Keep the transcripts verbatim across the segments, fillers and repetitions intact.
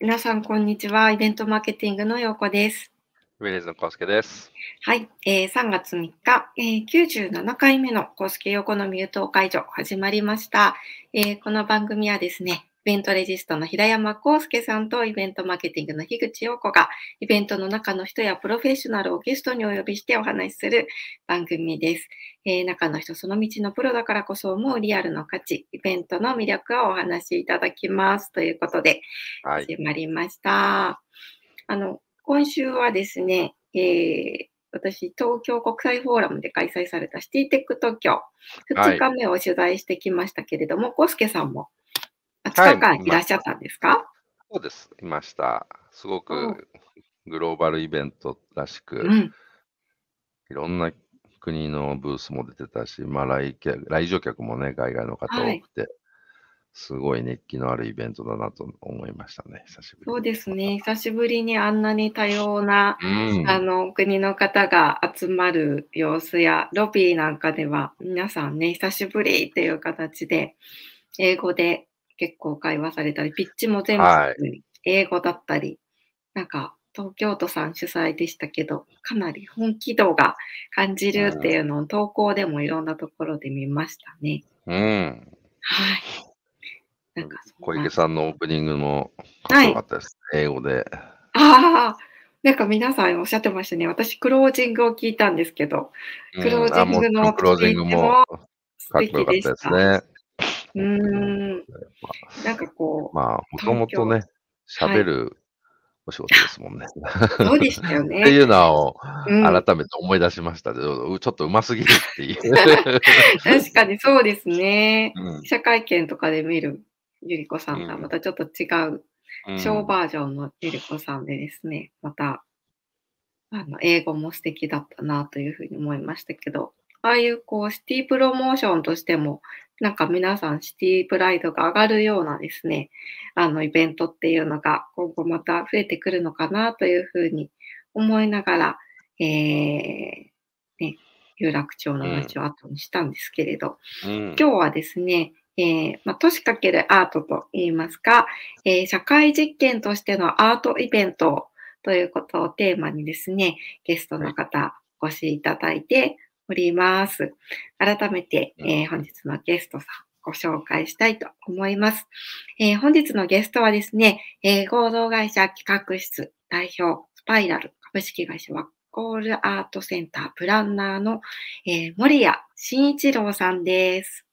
皆さん、こんにちは。イベントマーケティングのようこです。ウェレーズのコウスケです。はい、えー、さんがつみっか、えー、きゅうじゅうななかいめのコウスケようこのミュート解除始まりました、えー。この番組はですね、イベントレジストの平山康介さんとイベントマーケティングの樋口陽子がイベントの中の人やプロフェッショナルをゲストにお呼びしてお話しする番組です、えー、中の人その道のプロだからこそ思うリアルの価値イベントの魅力をお話しいただきますということで始まりました、はい、あの今週はですね、えー私、東京国際フォーラムで開催されたシティテック東京ふつかめを取材してきましたけれども、康介さんもふつかかんいらっしゃったんですか？はい、そうです、いました。すごくグローバルイベントらしく、うん、いろんな国のブースも出てたし、まあ、来客、来場客もね、海外の方多くて、はい、すごい熱気のあるイベントだなと思いましたね、久しぶりに。そうですね、久しぶりにあんなに多様な、うん、あの国の方が集まる様子や、ロビーなんかでは、皆さんね、久しぶりという形で、英語で結構会話されたり、ピッチも全部、はい、英語だったり、なんか東京都さん主催でしたけど、かなり本気度が感じるっていうのを、投稿でもいろんなところで見ましたね。うん、はいなんか小池さんのオープニングもかっこよかったです、はい、英語で。ああ、なんか皆さんおっしゃってましたね。私、クロージングを聞いたんですけど、クロージングのクロージングもかっこよかったですね。うん、なんかこう、まあ、もともとね、喋るお仕事ですもんね。はい、そうでしたよね。っていうのを改めて思い出しましたけど、うん、ちょっとうますぎるっていう。確かにそうですね。うん、記者会見とかで見る。ゆりこさんがまたちょっと違う、うん、小バージョンのゆりこさんでですね、またあの英語も素敵だったなというふうに思いましたけど、ああいうこうシティプロモーションとしても、なんか皆さんシティプライドが上がるようなですね、あのイベントっていうのが今後また増えてくるのかなというふうに思いながら、えーね、有楽町の街を後にしたんですけれど、うんうん、今日はですね、えーまあ、都市かけるアートといいますか、えー、社会実験としてのアートイベントということをテーマにですね、ゲストの方お越しいただいております。改めて、えー、本日のゲストさんご紹介したいと思います。えー、本日のゲストはですね、えー、合同会社企画室代表スパイラル株式会社ワッコールアートセンタープランナーの、えー、森谷慎一郎さんです。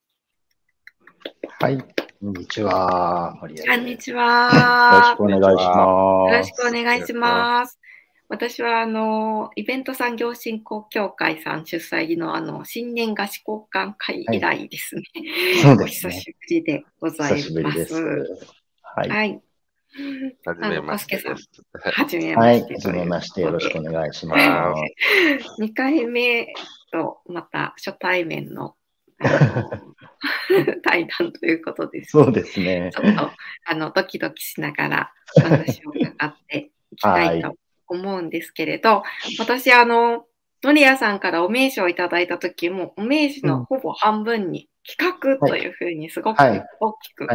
はい、こんにちは。こんにちは。よろしくお願いします。よろしくお願いします。私はあのイベント産業振興協会さん主催のあの新年合宿交換会以来ですね。はい、お久しぶりでございます。久しぶりです。はい。はい。はじめまして。はじめまして。はじめまして。よろしくお願いします。にかいめとまた初対面の。対談ということです。そうですね。ちょっとあのドキドキしながらお話を伺っていきたいと思うんですけれど、はい、私あの森谷さんからお名刺をいただいた時もお名刺のほぼ半分に企画というふうにすごく大きく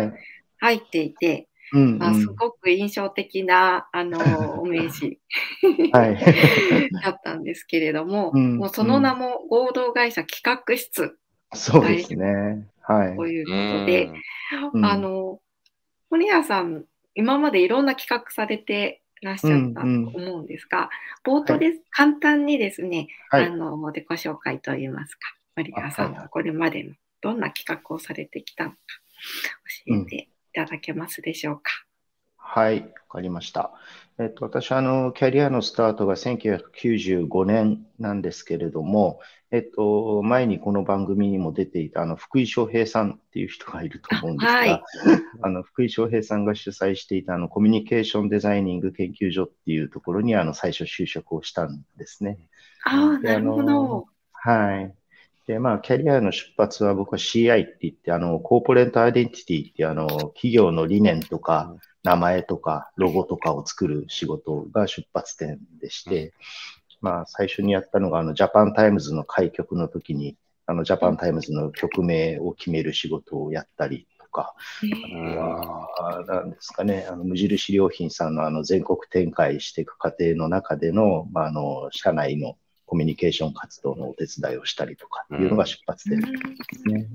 入っていて、すごく印象的なあのお名刺だったんですけれども、うんうん、もうその名も合同会社企画室そうですね。はい。ということで、うん、あの、森谷さん、今までいろんな企画されてらっしゃったと思うんですが、うんうん、冒頭です、はい、簡単にですね、はい、あの、ご紹介といいますか、森谷さんがこれまでのどんな企画をされてきたのか、教えていただけますでしょうか。うん、はい、わかりました。えっと、私はあの、キャリアのスタートがせんきゅうひゃくきゅうじゅうごねんなんですけれども、えっと、前にこの番組にも出ていたあの福井翔平さんっていう人がいると思うんですが、はい、あの福井翔平さんが主催していたあのコミュニケーションデザイニング研究所っていうところにあの最初就職をしたんですね。ああ、なるほど。はい。で、まあ、キャリアの出発は僕は シーアイ って言って、あの、コーポレートアイデンティティってあの、企業の理念とか、名前とか、ロゴとかを作る仕事が出発点でして、うんまあ、最初にやったのが、あの、ジャパンタイムズの開局の時に、あの、ジャパンタイムズの局名を決める仕事をやったりとか、なんですかね、あの無印良品さん の, あの全国展開していく過程の中で の,、まあ、あの社内のコミュニケーション活動のお手伝いをしたりとかいうのが出発点ですね。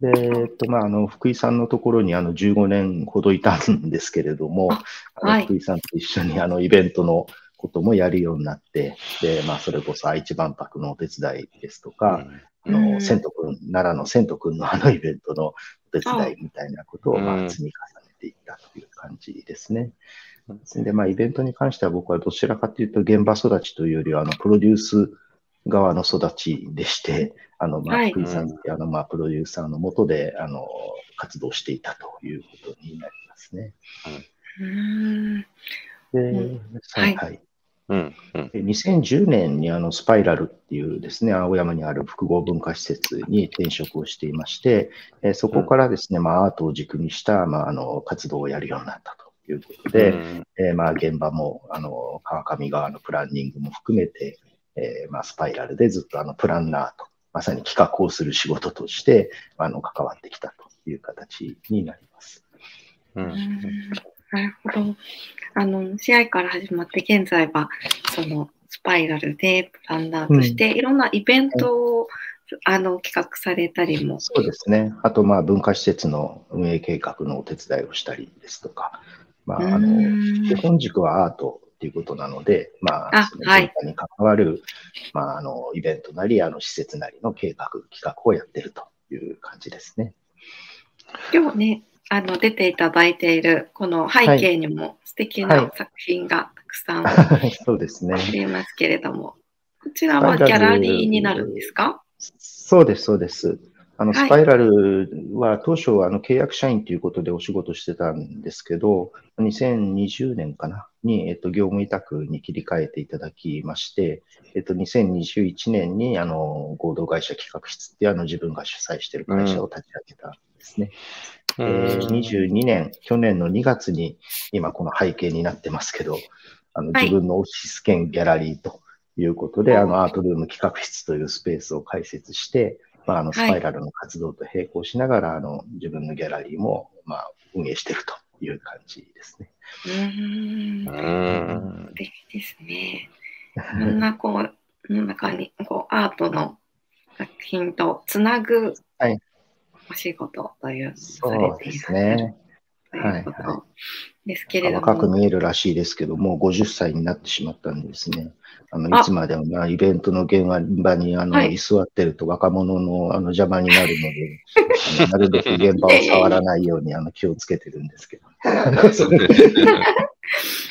でえっとまあ、あの福井さんのところにあのじゅうごねんほどいたんですけれども、はい、福井さんと一緒にあのイベントのこともやるようになって、でまあ、それこそ愛知万博のお手伝いですとか、うん、あの千と君奈良の千と君のあのイベントのお手伝いみたいなことをまあ積み重ねていったという感じですね。うん、でまあ、イベントに関しては僕はどちらかというと現場育ちというよりはあのプロデュース側の育ちでして、あのまあ福井さんというあのまあプロデューサーの下であの活動していたということになりますね。にせんじゅうねんにあのスパイラルっていうですね、青山にある複合文化施設に転職をしていまして、えー、そこからですね、うん、まあ、アートを軸にした、まあ、あの活動をやるようになったと。ということで、うんえーまあ、現場もあの川上側のプランニングも含めて、えーまあ、スパイラルでずっとあのプランナーとまさに企画をする仕事としてあの関わってきたという形になります。うんうん、なるほど。あの試合から始まって現在はそのスパイラルでプランナーとしていろんなイベントを、うんあの企画されたりもそうですね。あとまあ文化施設の運営計画のお手伝いをしたりですとか。まあ、あの基本軸はアートということなので、まあ、その文化に関わる、はいまあ、あのイベントなりあの施設なりの計画企画をやっているという感じですね。今日ねあの出ていただいているこの背景にも素敵な作品がたくさんありますけれども、こちらはギャラリーになるんですか？そうですそうです。あのスパイラルは当初はあの契約社員ということでお仕事してたんですけど、にせんにじゅうねんかなに、えっと、業務委託に切り替えていただきまして、えっと、にせんにじゅういちねんにあの合同会社企画室っていうあの自分が主催している会社を立ち上げたんですね。うん、えー、にじゅうにねん、去年のにがつに今この背景になってますけど、あの自分のオフィス兼ギャラリーということで、はい、あのアートルーム企画室というスペースを開設して、まあ、あのスパイラルの活動と並行しながら、はい、あの自分のギャラリーも、まあ、運営しているという感じですね。うーん。素敵ですね。こんなこうの中にこうアートの作品とつなぐお仕事という、はい、そうですね。はいはい、ですけれども若く見えるらしいですけども、ごじゅっさいになってしまったんですね。あのいつまでもなイベントの現場にあの、はい、居座ってると若者 の, あの邪魔になるので、なるべく現場を触らないようにあの気をつけてるんですけど。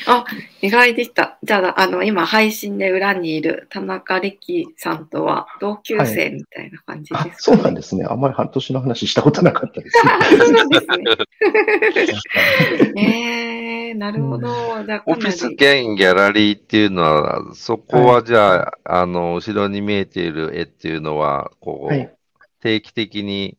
あ、意外でした。じゃあ、あの今配信で裏にいる田中力さんとは同級生みたいな感じですかね。はい、そうなんですね。あんまり半年の話したことなかったですね。そうなんですね。えー、なるほど。じゃあオフィス兼ギャラリーっていうのは、そこはじゃあ、はい、あの後ろに見えている絵っていうのはこう、はい、定期的に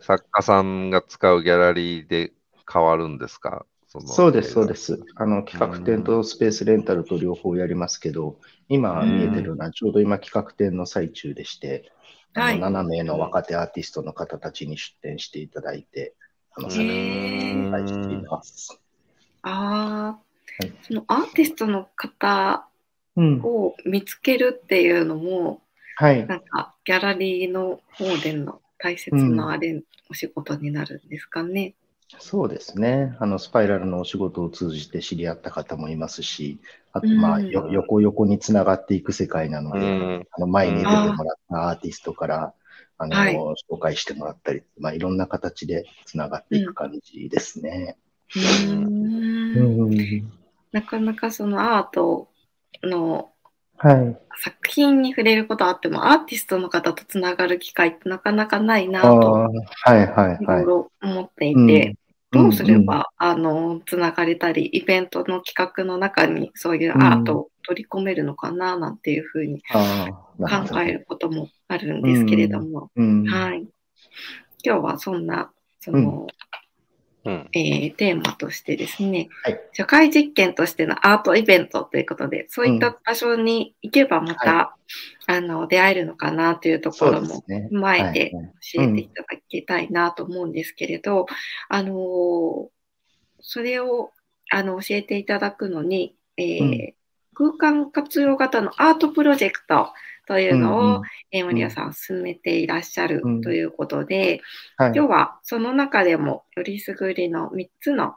作家さんが使うギャラリーで変わるんですか？そ, そうです、そうです。あの企画展とスペースレンタルと両方やりますけど、今見えてるのはちょうど今企画展の最中でして、あのななめいの若手アーティストの方たちに出展していただいて、あの作品を紹介しています。ああ、はい、そのアーティストの方を見つけるっていうのも、うん、はい、なんかギャラリーの方での大切なあれ、うん、お仕事になるんですかね。そうですね。あのスパイラルのお仕事を通じて知り合った方もいますし、あと、まあうん、よ横横につながっていく世界なので、うん、あの前に出てもらったアーティストからあの、はい、紹介してもらったり、まあ、いろんな形でつながっていく感じですね。なかなかそのアートの作品に触れることあっても、はい、アーティストの方とつながる機会ってなかなかないなといろいろ思っていて、どうすれば、うん、あのつながれたりイベントの企画の中にそういうアートを取り込めるのかななんていうふうに考えることもあるんですけれども、うんうん、はい、今日はそんなその、うんうんえー、テーマとしてですね、はい、社会実験としてのアートイベントということで、そういった場所に行けばまた、うんあの出会えるのかなというところも踏まえて教えていただきたいなと思うんですけれど、あのそれをあの教えていただくのに、えーうん、空間活用型のアートプロジェクトというのを森谷さん進めていらっしゃるということで、今日はその中でもよりすぐりのみっつの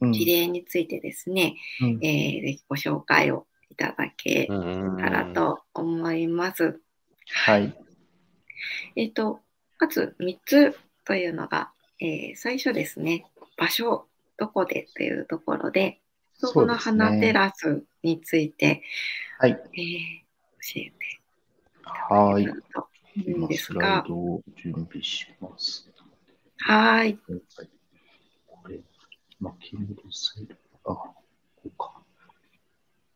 事例についてですね、うんうん、えー、ぜひご紹介をいただけたらと思います。はい。えっと、まずみっつというのが、えー、最初ですね、場所、どこでというところで、そこの花テラスについて、ね、はい、えー、教えていただけたらと思うんですが。はい。今スライドを準備します。はい。これ、巻き戻せる。あ、こうか。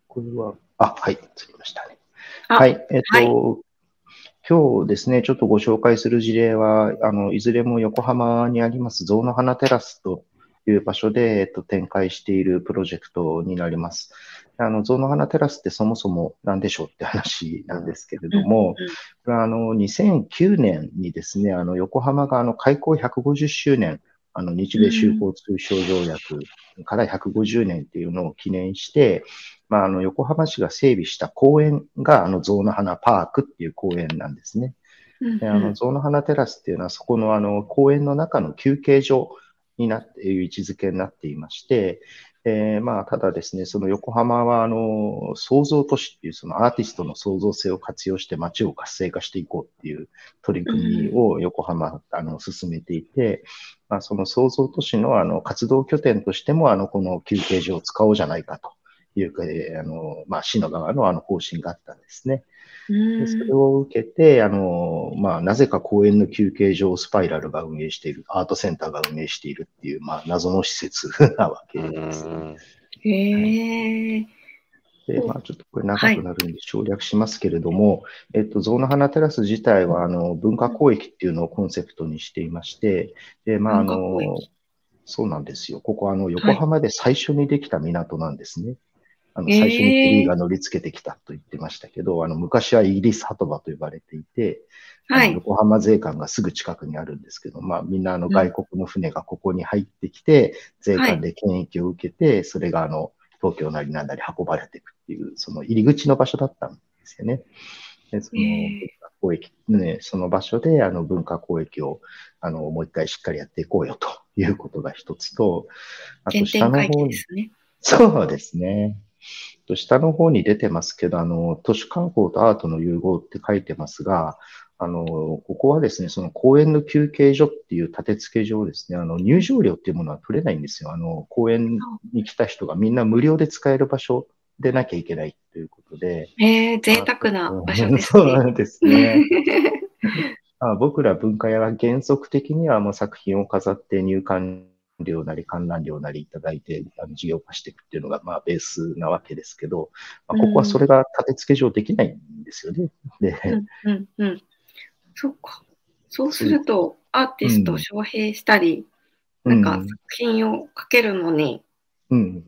これは、あ、はい、つきましたね。はい、えっと、はい、今日ですね、ちょっとご紹介する事例は、あのいずれも横浜にあります、象の花テラスという場所で、えっと、展開しているプロジェクトになります。あの象の花テラスってそもそも何でしょうって話なんですけれども、これはあのにせんきゅうねんにですね、あの横浜があの開港ひゃくごじゅっしゅうねん、あの日米修好通商条約からひゃくごじゅうねんっていうのを記念して、まあ、あの横浜市が整備した公園があの象の花パークっていう公園なんですね。で、あの象の花テラスっていうのはそこのあの公園の中の休憩所になっていう位置づけになっていまして、えー、まあただですね、その横浜はあの創造都市っていうそのアーティストの創造性を活用して街を活性化していこうっていう取り組みを横浜あの進めていて、まあ、その創造都市のあの活動拠点としてもあのこの休憩所を使おうじゃないかというか、あのまあ市の側のあの方針があったんですね。でそれを受けて、あの、まあ、なぜか公園の休憩所をスパイラルが運営している、アートセンターが運営しているっていう、まあ、謎の施設なわけですね。へー。で、まあ、ちょっとこれ長くなるんで省略しますけれども、はい、えっと、象の花テラス自体は、あの、文化交易っていうのをコンセプトにしていまして、で、まあ、あの、そうなんですよ。ここ、あの、横浜で最初にできた港なんですね。はい、あの最初にフェリーが乗り付けてきたと言ってましたけど、えー、あの昔はイギリス鳩場と呼ばれていて、はい、あの横浜税関がすぐ近くにあるんですけど、まあ、みんなあの外国の船がここに入ってきて、うん、税関で検疫を受けて、はい、それがあの東京なりなんなり運ばれていくっていう、その入り口の場所だったんですよね。でその交易、えーね、その場所であの文化交易をあのもう一回しっかりやっていこうよということが一つと、あと下の方に、ね、そうですね。下の方に出てますけど、あの、都市観光とアートの融合って書いてますが、あの、ここはですね、その公園の休憩所っていう立て付け上ですね、あの、入場料っていうものは取れないんですよ。あの、公園に来た人がみんな無料で使える場所でなきゃいけないということで。えー、贅沢な場所ですね。そうなんですね。僕ら文化屋は原則的にはもう作品を飾って入館料なり観覧料なりいただいてあの事業化していくっていうのがまあベースなわけですけど、まあ、ここはそれが立て付け上できないんですよね。で、うんうんうん、そうか。そうするとアーティストを招聘したり、うん、なんか作品をかけるのに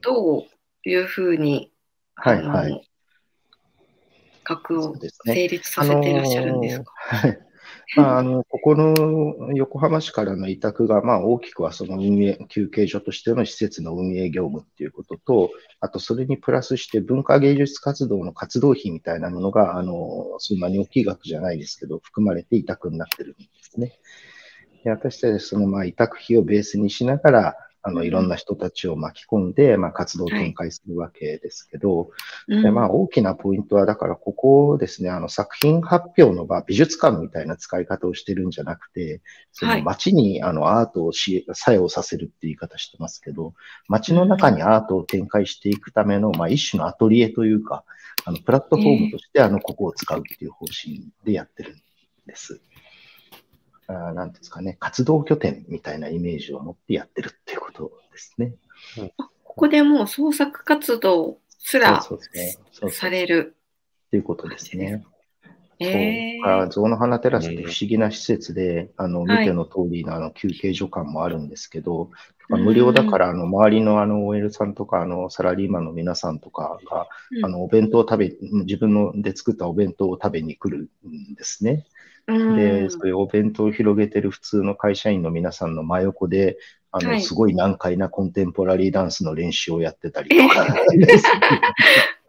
どういうふうに企画を成立させていらっしゃるんですか？まあ、あのここの横浜市からの委託が、まあ、大きくはその運営休憩所としての施設の運営業務っていうことと、あとそれにプラスして文化芸術活動の活動費みたいなものがあのそんなに大きい額じゃないですけど含まれて委託になってるんですね。で、私たちそのまあ委託費をベースにしながらあのいろんな人たちを巻き込んで、まあ、活動を展開するわけですけど、はい、でまあ、大きなポイントはだからここをですね、あの作品発表の場、美術館みたいな使い方をしてるんじゃなくて、その街にあのアートをし作用させるって言い方してますけど、街の中にアートを展開していくための、まあ、一種のアトリエというか、あのプラットフォームとしてあのここを使うっていう方針でやってるんです。あ、なんですかね、活動拠点みたいなイメージを持ってやってるっていうことですね。うん、ここでもう創作活動すらされるっていうことですね。えー、象の鼻テラスって不思議な施設で、あの見ての通りの、はい、あの休憩所間もあるんですけど、無料だからあの周りの オーエル さんとかあのサラリーマンの皆さんとかが、うん、あのお弁当を食べ自分ので作ったお弁当を食べに来るんですね。で、そういうお弁当を広げてる普通の会社員の皆さんの真横で、あの、はい、すごい難解なコンテンポラリーダンスの練習をやってたりとか。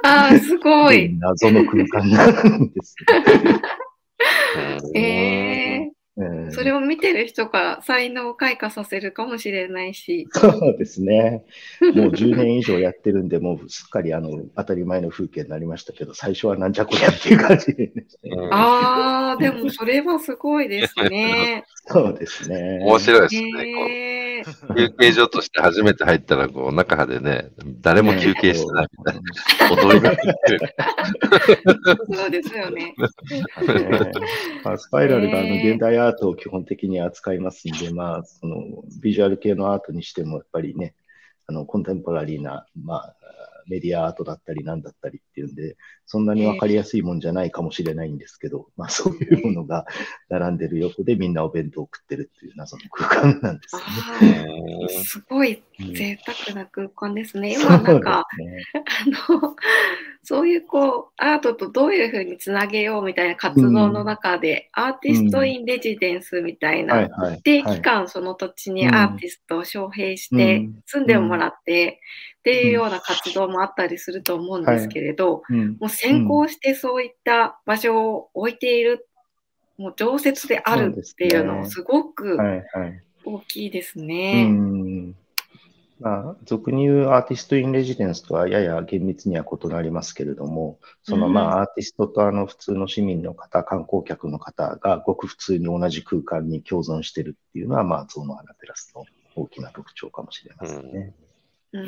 ああ、すごい。謎の空間なんです。えー、それを見てる人から才能を開花させるかもしれないし。そうですね。もうじゅうねん以上やってるんで、もうすっかりあの当たり前の風景になりましたけど、最初はなんじゃこりゃっていう感じでしたね。ああ、でもそれはすごいですね。そうですね。面白いですね。えー休憩所として初めて入ったら、こう、中派でね、誰も休憩してないみたいな、驚が入ってる。そうですよね。まあ、スパイラルがあの現代アートを基本的に扱いますんで、まあ、そのビジュアル系のアートにしても、やっぱりね、あのコンテンポラリーな、まあ、メディアアートだったりなんだったりっていうんで、そんなに分かりやすいもんじゃないかもしれないんですけど、まあそういうものが並んでる横でみんなお弁当を食ってるっていう謎の空間なんですね。すごい贅沢な空間ですね。うん、今なんか、そうですね、あの、そういうこう、アートとどういうふうにつなげようみたいな活動の中で、うん、アーティスト・イン・レジデンスみたいな、一定期間その土地にアーティストを招聘して住んでもらって、っていうような活動もあったりすると思うんですけれど、はい、うん、もう先行してそういった場所を置いている、うん、もう常設であるっていうのもすごく大きいですね。まあ、俗に言うアーティスト・イン・レジデンスとはやや厳密には異なりますけれども、そのまあアーティストとあの普通の市民の方、観光客の方がごく普通に同じ空間に共存しているっていうのは、まあ、象の鼻テラスの大きな特徴かもしれませんね。う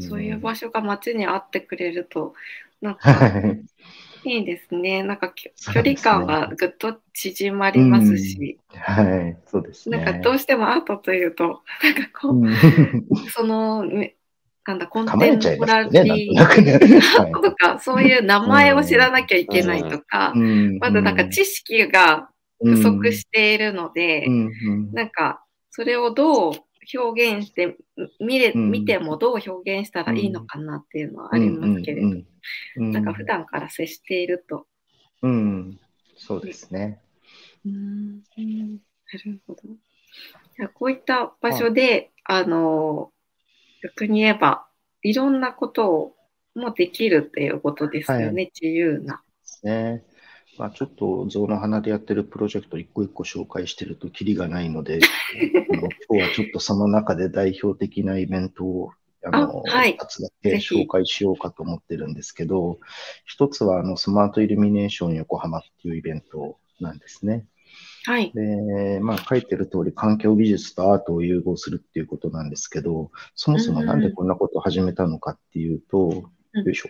ん、そういう場所が街にあってくれると、なんかいいですね。なんか距離感がぐっと縮まりますし、なんかどうしてもアートというと、なんかこう、うん、その、なんだ、コンテンポラリーアートとか、そういう名前を知らなきゃいけないとか、まだなんか知識が不足しているので、なんかそれをどう、表現して見れ、うん、見てもどう表現したらいいのかなっていうのはありますけれど、なんか普段から接していると、うん、そうですね。うん、なるほど。じゃあこういった場所で、あの逆に言えばいろんなことをもできるっていうことですよね、はい、自由な。ですね。まあちょっと象の鼻でやってるプロジェクト一個一個紹介してるとキリがないので、今日はちょっとその中で代表的なイベントをあのふたつだけ紹介しようかと思ってるんですけど、ひとつはあのスマートイルミネーション横浜っていうイベントなんですね。はい、で、まあ書いてる通り環境美術とアートを融合するっていうことなんですけど、そもそもなんでこんなことを始めたのかっていうと、よいしょ。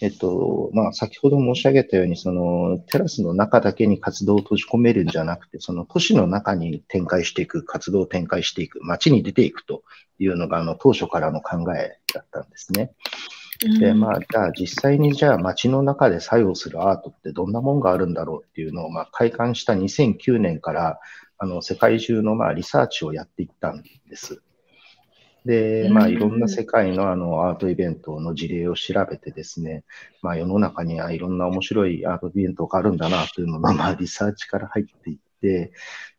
えっと、まあ、先ほど申し上げたように、その、テラスの中だけに活動を閉じ込めるんじゃなくて、その都市の中に展開していく、活動を展開していく、街に出ていくというのが、あの、当初からの考えだったんですね。で、まあ、じゃあ実際にじゃあ街の中で作用するアートってどんなもんがあるんだろうっていうのを、まあ、開館したにせんきゅうねんから、あの、世界中の、まあ、リサーチをやっていったんです。で、まあ、いろんな世界のあのアートイベントの事例を調べてですね、まあ、世の中にはいろんな面白いアートイベントがあるんだなというのが、まあ、リサーチから入っていって、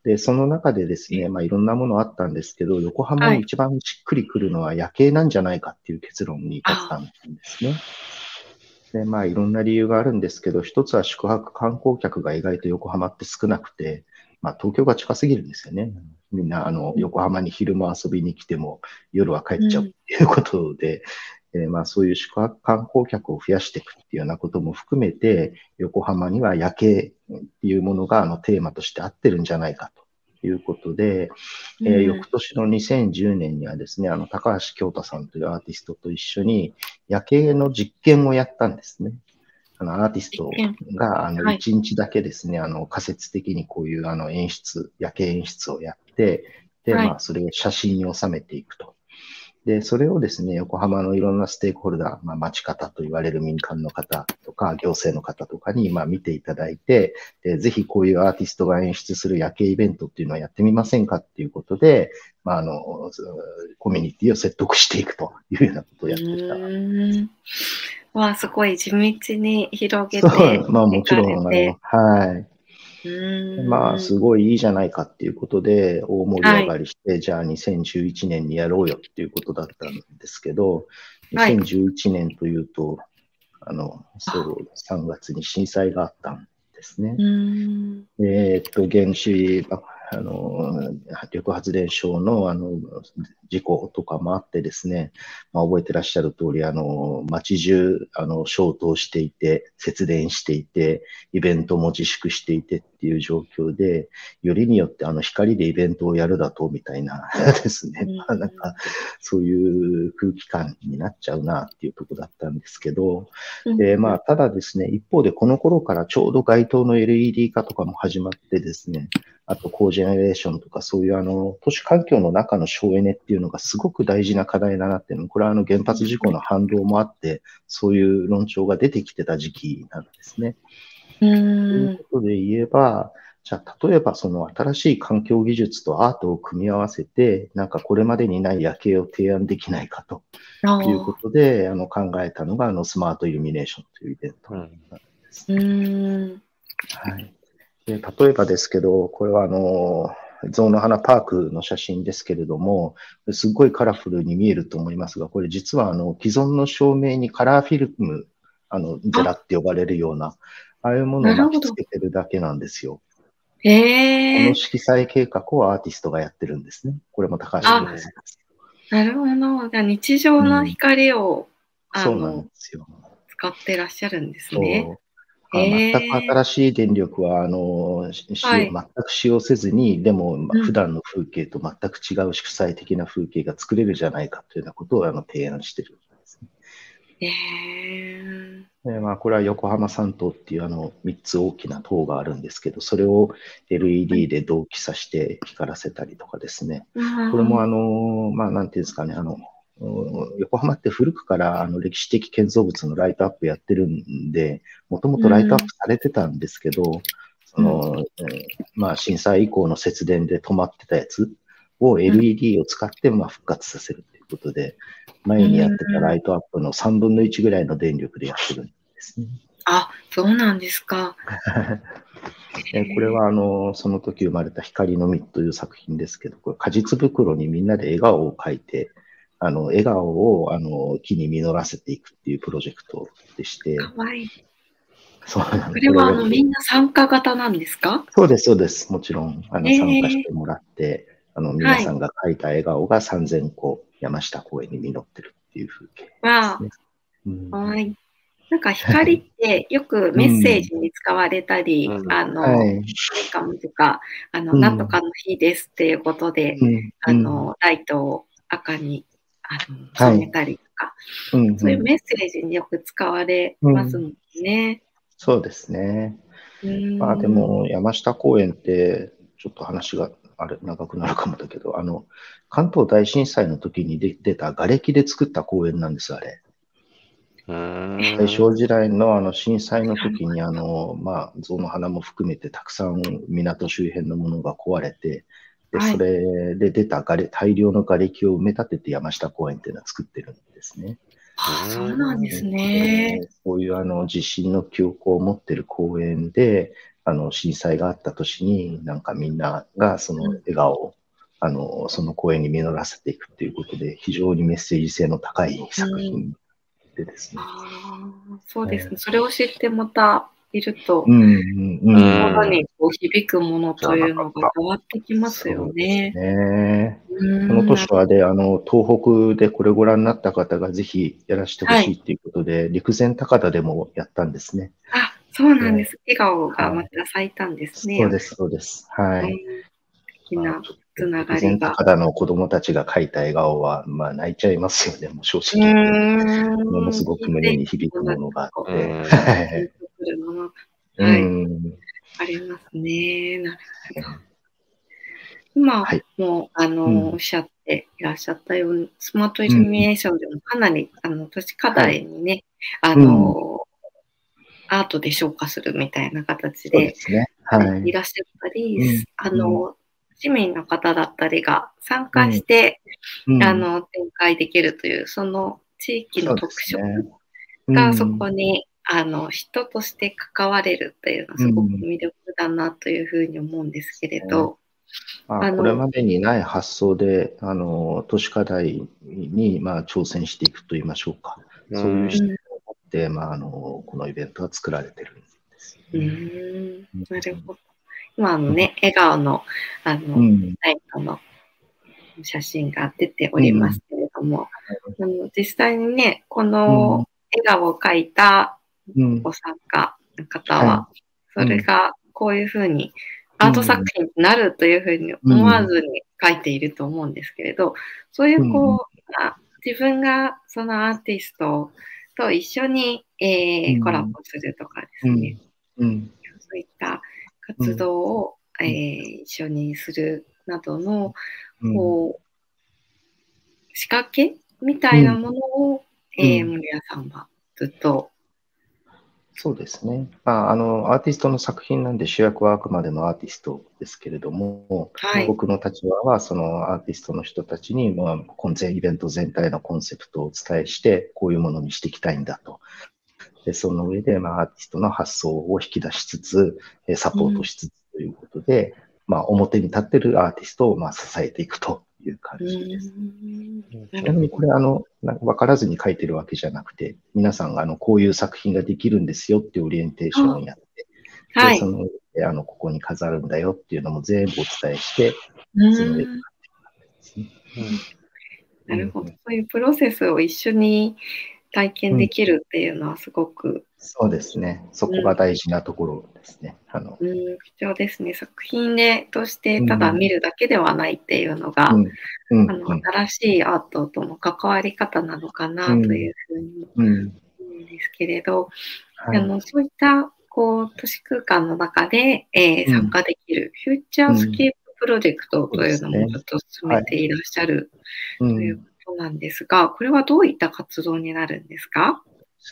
で、その中でですね、まあ、いろんなものあったんですけど、横浜に一番しっくりくるのは夜景なんじゃないかっていう結論に至ったんですね。で、まあ、いろんな理由があるんですけど、一つは宿泊観光客が意外と横浜って少なくて、まあ、東京が近すぎるんですよね。みんなあの横浜に昼も遊びに来ても夜は帰っちゃうっていうことで、うん、えー、まあそういう宿泊観光客を増やしていくっていうようなことも含めて、横浜には夜景っていうものがあのテーマとして合ってるんじゃないかということで、うん、えー、翌年のにせんじゅうねんにはですね、あの高橋京太さんというアーティストと一緒に夜景の実験をやったんですね。あのアーティストがあのいちにちだけですね、はい、あの仮説的にこういうあの演出、夜景演出をやって、で、まあ、それを写真に収めていくと。で、それをですね、横浜のいろんなステークホルダー、まあ、町方と言われる民間の方とか、行政の方とかに、まあ、見ていただいて、で、ぜひこういうアーティストが演出する夜景イベントっていうのはやってみませんかっていうことで、まあ、あの、コミュニティを説得していくというようなことをやってきた。まあ、すごい地道に広げていかれて。まあ、もちろん、はい。まあ、すごいいいじゃないかっていうことで、大盛り上がりして、はい、じゃあにせんじゅういちねんにやろうよっていうことだったんですけど、はい、にせんじゅういちねんというと、あの、そう、さんがつに震災があったんですね。えっと、原子、あの、火力発電所の、あの、事故とかもあってですね、まあ、覚えてらっしゃる通り、あの、街中、あの、消灯していて、節電していて、イベントも自粛していてっていう状況で、よりによって、あの、光でイベントをやるだと、みたいなですね、まあ、なんか、そういう空気感になっちゃうな、っていうとこだったんですけど、で、まあ、ただですね、一方で、この頃からちょうど街灯の エルイーディー 化とかも始まってですね、あと、コージェネレーションとか、そういうあの、都市環境の中の省エネっていうのがすごく大事な課題だなっていうの、これはあの、原発事故の反動もあって、そういう論調が出てきてた時期なんですね。ということで言えば、じゃあ、例えばその新しい環境技術とアートを組み合わせて、なんかこれまでにない夜景を提案できないかということで、あの、考えたのが、あの、スマートイルミネーションというイベントなんですね。うん、はい。例えばですけど、これはあの、象の花パークの写真ですけれども、すっごいカラフルに見えると思いますが、これ実はあの、既存の照明にカラーフィルム、あの、ジェラって呼ばれるような、ああいうものを巻き付けてるだけなんですよ。ええー。この色彩計画をアーティストがやってるんですね。これも高橋さんです。なるほど。じゃあ日常の光を、うん、そうなんですよ。使ってらっしゃるんですね。全く新しい電力はあの、はい、全く使用せずに、でも普段の風景と全く違う色彩的な風景が作れるじゃないかというようなことをあの提案しているんですね。えーでまあ、これは横浜三島っていうあのみっつ大きな塔があるんですけど、それを エルイーディー で同期させて光らせたりとかですね。これもあの、まあ、なんていうんですかね、あの横浜って古くからあの歴史的建造物のライトアップやってるんで、もともとライトアップされてたんですけど、うん、その、まあ、震災以降の節電で止まってたやつを エルイーディー を使ってまあ復活させるということで、前にやってたライトアップのさんぶんのいちぐらいの電力でやってるんですね。あ、そうなんですか。これはあのその時生まれた光の実という作品ですけど、これ果実袋にみんなで笑顔を描いて、あの笑顔をあの木に実らせていくっていうプロジェクトでして。かわいい。そうなんです。これはあのみんな参加型なんですか？そうです、そうです。もちろんあの、えー、参加してもらって、あの皆さんが描いた笑顔がさんぜんこ山下公園に実ってるっていう風景ですね。わあ。はい。なんか光ってよくメッセージに使われたり、うん、あの、はい、なんか、あの、なんとかの日ですっていうことで、うん、あの、ライトを赤に。あの染めたりとか、そういうメッセージによく使われますもんね。うん、そうですね。まあでも山下公園ってちょっと話があれ長くなるかもだけど、あの関東大震災の時に出た瓦礫で作った公園なんですあれ。大正時代のあの震災の時にあのまあ象の花も含めてたくさん港周辺のものが壊れて。でそれで出たがれ大量の瓦礫を埋め立てて山下公園っていうのは作ってるんですね。ああ、そうなんですね。こういうあの地震の記憶を持ってる公園で、あの震災があった年になんかみんながその笑顔を、うん、あのその公園に実らせていくっていうことで、非常にメッセージ性の高い作品でですね。うん、あ、そうですね。えー、それを知ってまたいると、心にこう響くものというのが変わってきますよね。この年はで、あの東北でこれご覧になった方がぜひやらせてほしいということで、はい、陸前高田でもやったんですね。あ、そうなんです。笑顔がまた咲いたんですね。はい、そうです、そうです。はい。素敵なつながりが。陸前高田の子供たちが描いた笑顔は、まあ、泣いちゃいますよね、もう正直。ものすごく胸に響くものがあって。はい、うん、ありますね。なるほど。今、はい、もうあの、うん、おっしゃっていらっしゃったように、スマートイルミネーションでもかなり、うん、あの都市課題にね、はい、あの、うん、アートで消化するみたいな形で、ね、はい、いらっしゃったり、うん、あの、市民の方だったりが参加して、うん、あの展開できるという、その地域の特色がそこに、あの人として関われるというのはすごく魅力だなというふうに思うんですけれど、うん、ああのこれまでにない発想であの都市課題に、まあ、挑戦していくといいましょうか、うん、そういう視点を持って、まあ、あのこのイベントは作られてるんです、ね、うん、なるほど。今のね、笑顔のあの、うん、ライトの写真が出ておりますけれども、うん、あの実際にね、この笑顔を描いたご参加の方は、それがこういうふうにアート作品になるというふうに思わずに書いていると思うんですけれど、そういうこう、自分がそのアーティストと一緒に、えー、コラボするとかですね、そういった活動を、えー、一緒にするなどのこう仕掛けみたいなものを、えー、森谷さんはずっと。そうですね、まあ、あのアーティストの作品なんで主役はあくまでもアーティストですけれども、はい、僕の立場はそのアーティストの人たちに、まあ、イベント全体のコンセプトをお伝えしてこういうものにしていきたいんだと。でその上で、まあ、アーティストの発想を引き出しつつサポートしつつということで、うん、まあ、表に立っているアーティストをまあ支えていくという感じです。ちなみにこれあのなんか分からずに書いてるわけじゃなくて、皆さんがあのこういう作品ができるんですよっていうオリエンテーションをやって、はい、でその上であのここに飾るんだよっていうのも全部お伝えして、なるほど、そういうプロセスを一緒に体験できるっていうのはすごく、うん、そうですね、そこが大事なところですね。うん、あのうん、貴重ですね。作品でとしてただ見るだけではないっていうのが、うんうん、あの新しいアートとの関わり方なのかなというふうに思うんですけれど、うんうん、あのそういったこう都市空間の中で、えー、参加できるフューチャースケーププロジェクトというのもちょっと進めていらっしゃるということなんですが、これはどういった活動になるんですか？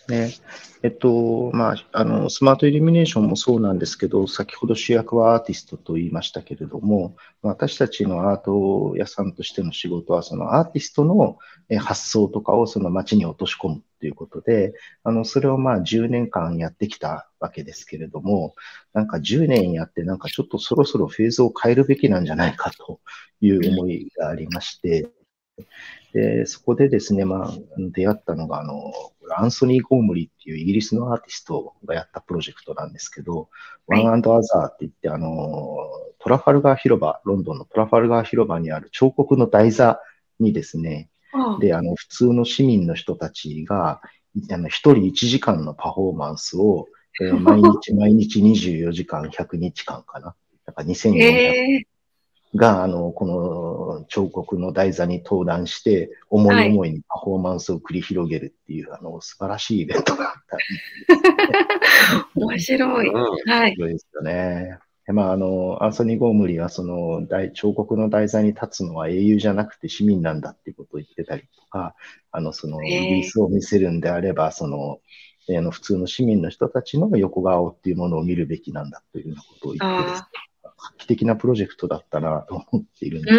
ですね、えっとまあ、あのスマートイルミネーションもそうなんですけど、先ほど主役はアーティストと言いましたけれども、私たちのアート屋さんとしての仕事はそのアーティストの発想とかをその街に落とし込むということで、あのそれをまあじゅうねんかんやってきたわけですけれども、なんかじゅうねんやってなんかちょっとそろそろフェーズを変えるべきなんじゃないかという思いがありまして。でそこでですね、まあ、出会ったのがあのアンソニー・ゴームリーっていうイギリスのアーティストがやったプロジェクトなんですけど、はい、ワン&アザーっていってあのトラファルガー広場、ロンドンのトラファルガー広場にある彫刻の台座にですね、ああであの普通の市民の人たちがあのひとりいちじかんのパフォーマンスを、えー、毎日毎日にじゅうよじかんひゃくにちかんかな、なんかにせんよんひゃくが、あの、この彫刻の台座に登壇して、思い思いにパフォーマンスを繰り広げるっていう、はい、あの、素晴らしいイベントがあったんです、ね。面白い。はい。そうですよね。まあ、あの、アンソニー・ゴームリーは、その、彫刻の台座に立つのは英雄じゃなくて市民なんだっていうことを言ってたりとか、あの、その、イギリスを見せるんであれば、その、あの普通の市民の人たちの横顔っていうものを見るべきなんだというようなことを言ってですね。画期的なプロジェクトだったなと思っているんで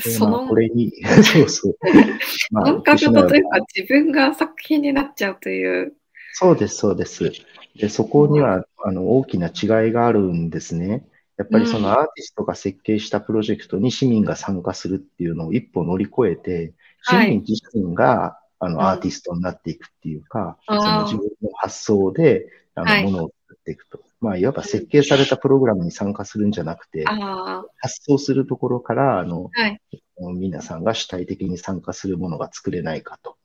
す。その、これに、そうそう。本格的というか、自分が作品になっちゃうという。そうです、そうです。で、そこにはあの大きな違いがあるんですね。やっぱりそのアーティストが設計したプロジェクトに市民が参加するっていうのを一歩乗り越えて、市民自身があのアーティストになっていくっていうか、その自分の発想であのものを作っていくと。まあ、いわば設計されたプログラムに参加するんじゃなくて、発想するところから、あの、はい、皆さんが主体的に参加するものが作れないかと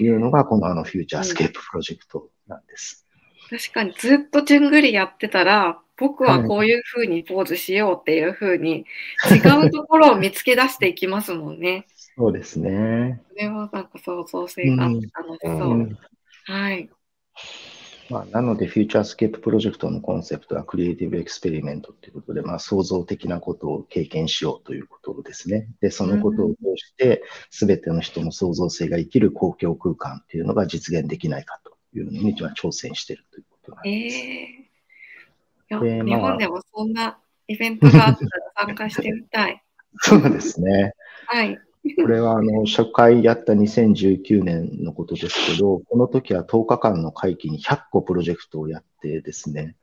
いうのが、このあのフューチャースケーププロジェクトなんです。うん、確かに、ずっとじゅんぐりやってたら、僕はこういうふうにポーズしようっていうふうに、違うところを見つけ出していきますもんね。そうですね。これはなんか創造性があって楽しそう。うんうん、はい。まあ、なので、フューチャースケーププロジェクトのコンセプトはクリエイティブエクスペリメントということで、まあ、創造的なことを経験しようということですね。で、そのことを通して、すべての人の創造性が生きる公共空間というのが実現できないかというのに挑戦しているということなんです。えー、で、まあ、日本でもそんなイベントがあったら参加してみたい。そうですね。はい。これはあの初回やったにせんじゅうきゅうねんのことですけど、この時はとおかかんの会期にひゃっこプロジェクトをやってですね、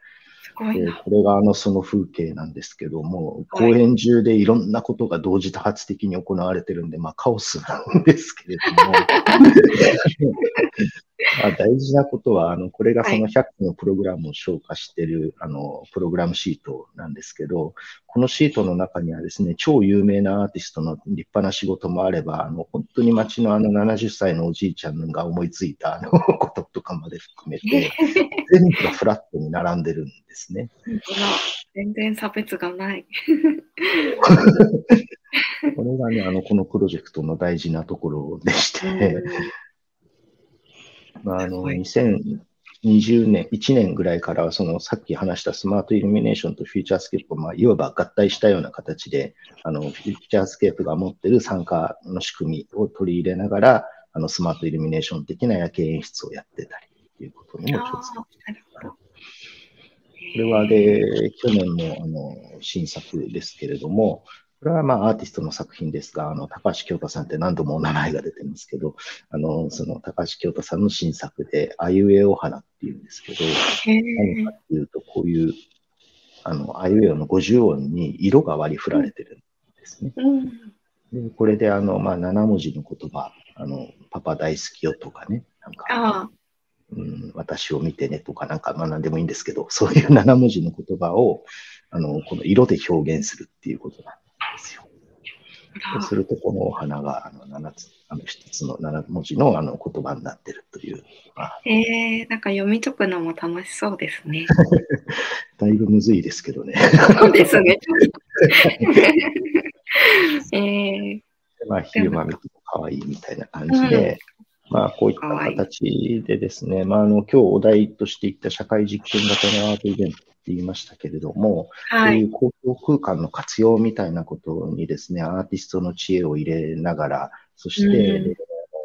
すごいな。これがあのその風景なんですけども、公演中でいろんなことが同時多発的に行われてるんで、まあ、カオスなんですけれども、まあ大事なことはあのこれがそのひゃっこのプログラムを消化している、はい、あのプログラムシートなんですけど、このシートの中にはですね、超有名なアーティストの立派な仕事もあれば、あの本当に町のあのななじゅっさいのおじいちゃんが思いついたあのこととかまで含めて、全部がフラットに並んでるんですね。全然差別がない。これがね、あのこのプロジェクトの大事なところでして。まあ、あのにせんにじゅうねん、いちねんぐらいからはそのさっき話したスマートイルミネーションとフューチャースケープを、まあ、いわば合体したような形で、あのフューチャースケープが持っている参加の仕組みを取り入れながら、あのスマートイルミネーション的な夜景演出をやってたりということにも挑戦しています。これはで去年の、あの新作ですけれども、これはまあアーティストの作品ですが、あの高橋京太さんって何度もお名前が出てますけど、あのその高橋京太さんの新作で、あいうえお花っていうんですけど、何かっていうと、こういうあのあいうえおのごじゅうおんに色が割り振られてるんですね。でこれであの、まあ、ななもじの言葉、あのパパ大好きよとかね、なんかうん、私を見てねとか、なんかまあ何でもいいんですけど、そういうななもじの言葉をあのこの色で表現するっていうことなんです。ですよ。そうするとこのお花があのななつあのひとつのななもじのあの言葉になってるという。えー、なんか読み解くのも楽しそうですね。だいぶむずいですけどね。そうですね。えー、まあヒューマン見ても可愛いみたいな感じで。うん、まあこういった形でですね。まああの今日お題としていった社会実験型のアートイベント。って言いましたけれども、はい、そういう公共空間の活用みたいなことにですね、アーティストの知恵を入れながら、そして、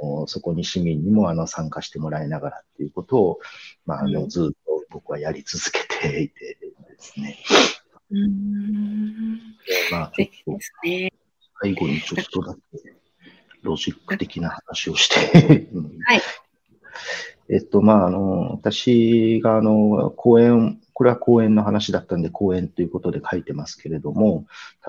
うん、そこに市民にもあの参加してもらいながらっていうことを、まあ、あのずっと僕はやり続けていてですね。うん、まあ結構最後にちょっとだけロジック的な話をして、うん。はい。えっと、まあ、あの、私が、あの、講演、これは講演の話だったんで、講演ということで書いてますけれども、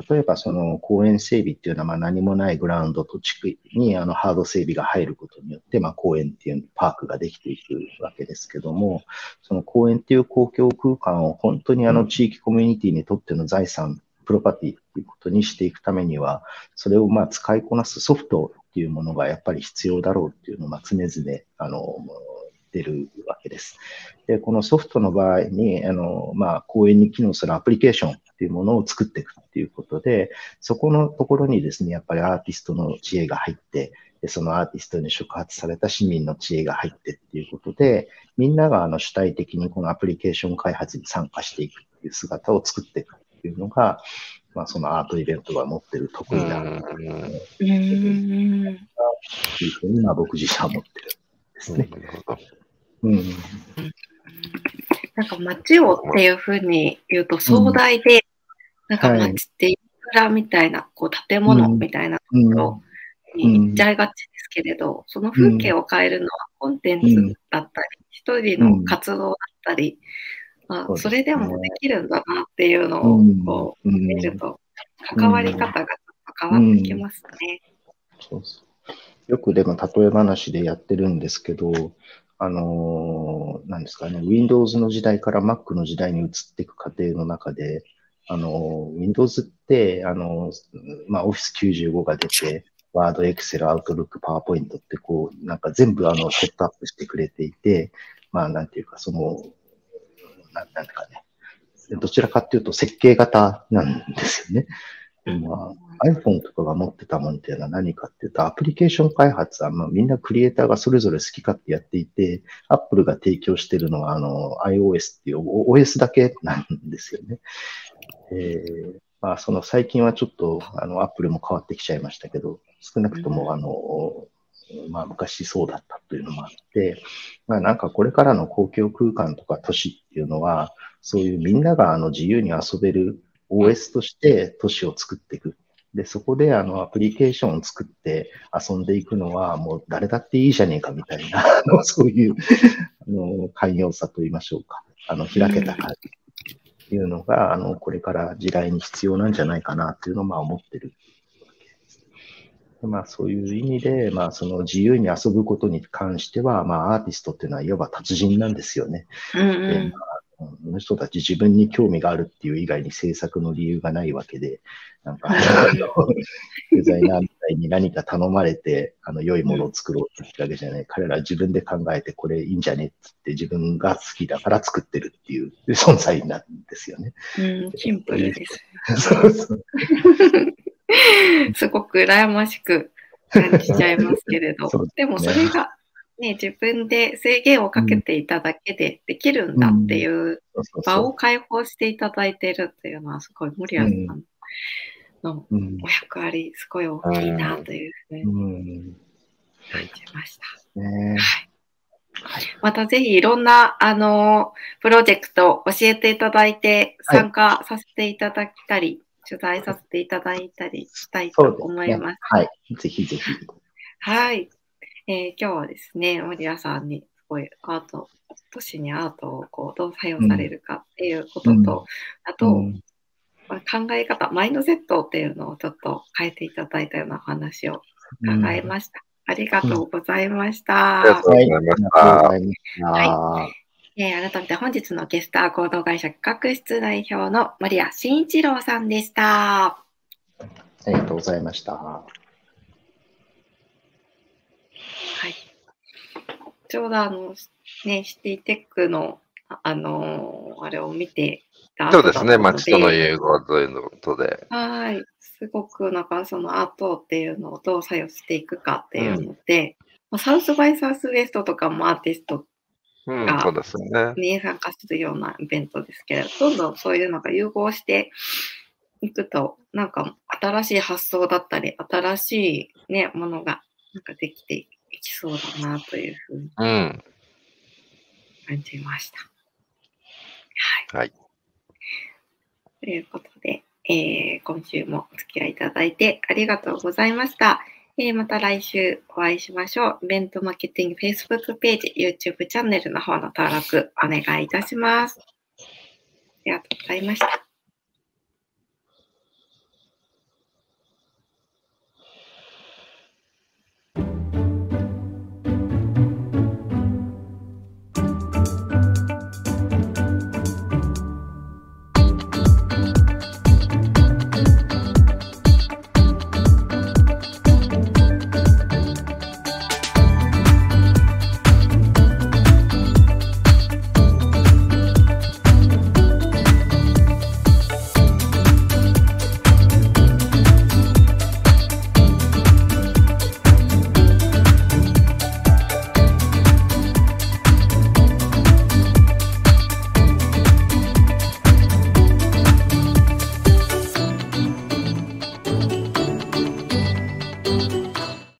例えば、その、公園整備っていうのは、まあ、何もないグラウンドと地区に、あの、ハード整備が入ることによって、まあ、公園っていうパークができていくわけですけども、その公園っていう公共空間を本当に、あの、地域コミュニティにとっての財産、プロパティということにしていくためには、それをまあ使いこなすソフトっていうものがやっぱり必要だろうっていうのをまあ常々あの出るわけです。で、このソフトの場合に、あのまあ公園に機能するアプリケーションっていうものを作っていくっていうことで、そこのところにですね、やっぱりアーティストの知恵が入って、でそのアーティストに触発された市民の知恵が入ってっていうことで、みんながあの主体的にこのアプリケーション開発に参加していくっていう姿を作っていく。っていうのが、まあ、そのアートイベントが持ってる得意な、うん、というふうに僕自身は持ってるんですね。うんうん、なんか街をっていうふうに言うと壮大で、うん、なんか街ってインフラみたいな、こう建物みたいなところに行っちゃいがちですけれど、その風景を変えるのはコンテンツだったり、一人の活動だったり、まあ、それでもできるんだなっていうのをこう見ると、関わり方が変わってきますね。そうそう、よくでも例え話でやってるんですけど、あのー、なんですかね、Windows の時代から Mac の時代に移っていく過程の中で、あのー、Windows って、あのーまあ、オフィスきゅうじゅうご が出て、ワード、エクセル、アウトルック、パワーポイントってこう、なんか全部あのセットアップしてくれていて、まあなんていうか、その、なんかね、どちらかというと設計型なんですよね。まあ、iPhone とかが持ってたもんっていうのは何かっていうと、アプリケーション開発はまあみんなクリエイターがそれぞれ好き勝手やっていて、Apple が提供しているのはあの iOS っていう オーエス だけなんですよね。えーまあ、その最近はちょっとあの Apple も変わってきちゃいましたけど、少なくともあの、まあ、昔そうだったというのもあって、まあ、なんかこれからの公共空間とか都市っていうのは、そういうみんながあの自由に遊べるオーエス として都市を作っていく。で、そこであのアプリケーションを作って遊んでいくのはもう誰だっていいじゃねえかみたいな、そういうあの寛容さといいましょうか。あの開けた感じっていうのがあのこれから時代に必要なんじゃないかなっていうのをまあ思ってるわけです。でまあ、そういう意味で、まあ、その自由に遊ぶことに関しては、まあ、アーティストっていうのはいわば達人なんですよね。うんうんでまあこの人たち自分に興味があるっていう以外に制作の理由がないわけで、なんか、デザイナーみたいに何か頼まれて、あの、良いものを作ろうって言ったわけじゃない。彼ら自分で考えてこれいいんじゃねって言って自分が好きだから作ってるっていう存在なんですよね。うん、シンプルです。そうそう。すごく羨ましく感じちゃいますけれど。で, ね、でもそれが、ね、自分で制限をかけていただけでできるんだっていう場を解放していただいているっていうのはすごい森安さんのお役割すごい大きいなというふうに感じました。はい、またぜひいろんなあのプロジェクト教えていただいて参加させていただいたり、取材させていただいたりしたいと思います。はい、ぜひぜひ。はい。えー、今日はですね、森谷さんにすごいアート、都市にアートをこうどう作用されるかっていうことと、うん、あと、うんまあ、考え方、マインドセットっていうのをちょっと変えていただいたようなお話を伺いました。うん、ありがとうございました。ありがとうございました。改めて本日のゲストは合同会社企画室代表の森谷慎一郎さんでした。ありがとうございました。はい、ちょうどあの、ね、シティテックの、あのー、あれを見てたそうですね、街との融合ということで。はい、すごくなんかそのアートっていうのをどう作用していくかっていうので、うん、サウスバイサウスウェストとかもアーティストが、うんね、参加するようなイベントですけれど、どんどんそういうのが融合していくと、なんか新しい発想だったり、新しい、ね、ものがなんかできていく。いきそうだなというふうに感じました。うん、はい。はい、ということで、えー、今週もお付き合いいただいてありがとうございました。えー、また来週お会いしましょう。イベントマーケティング Facebook ページ、YouTube チャンネルの方の登録お願いいたします。ありがとうございました。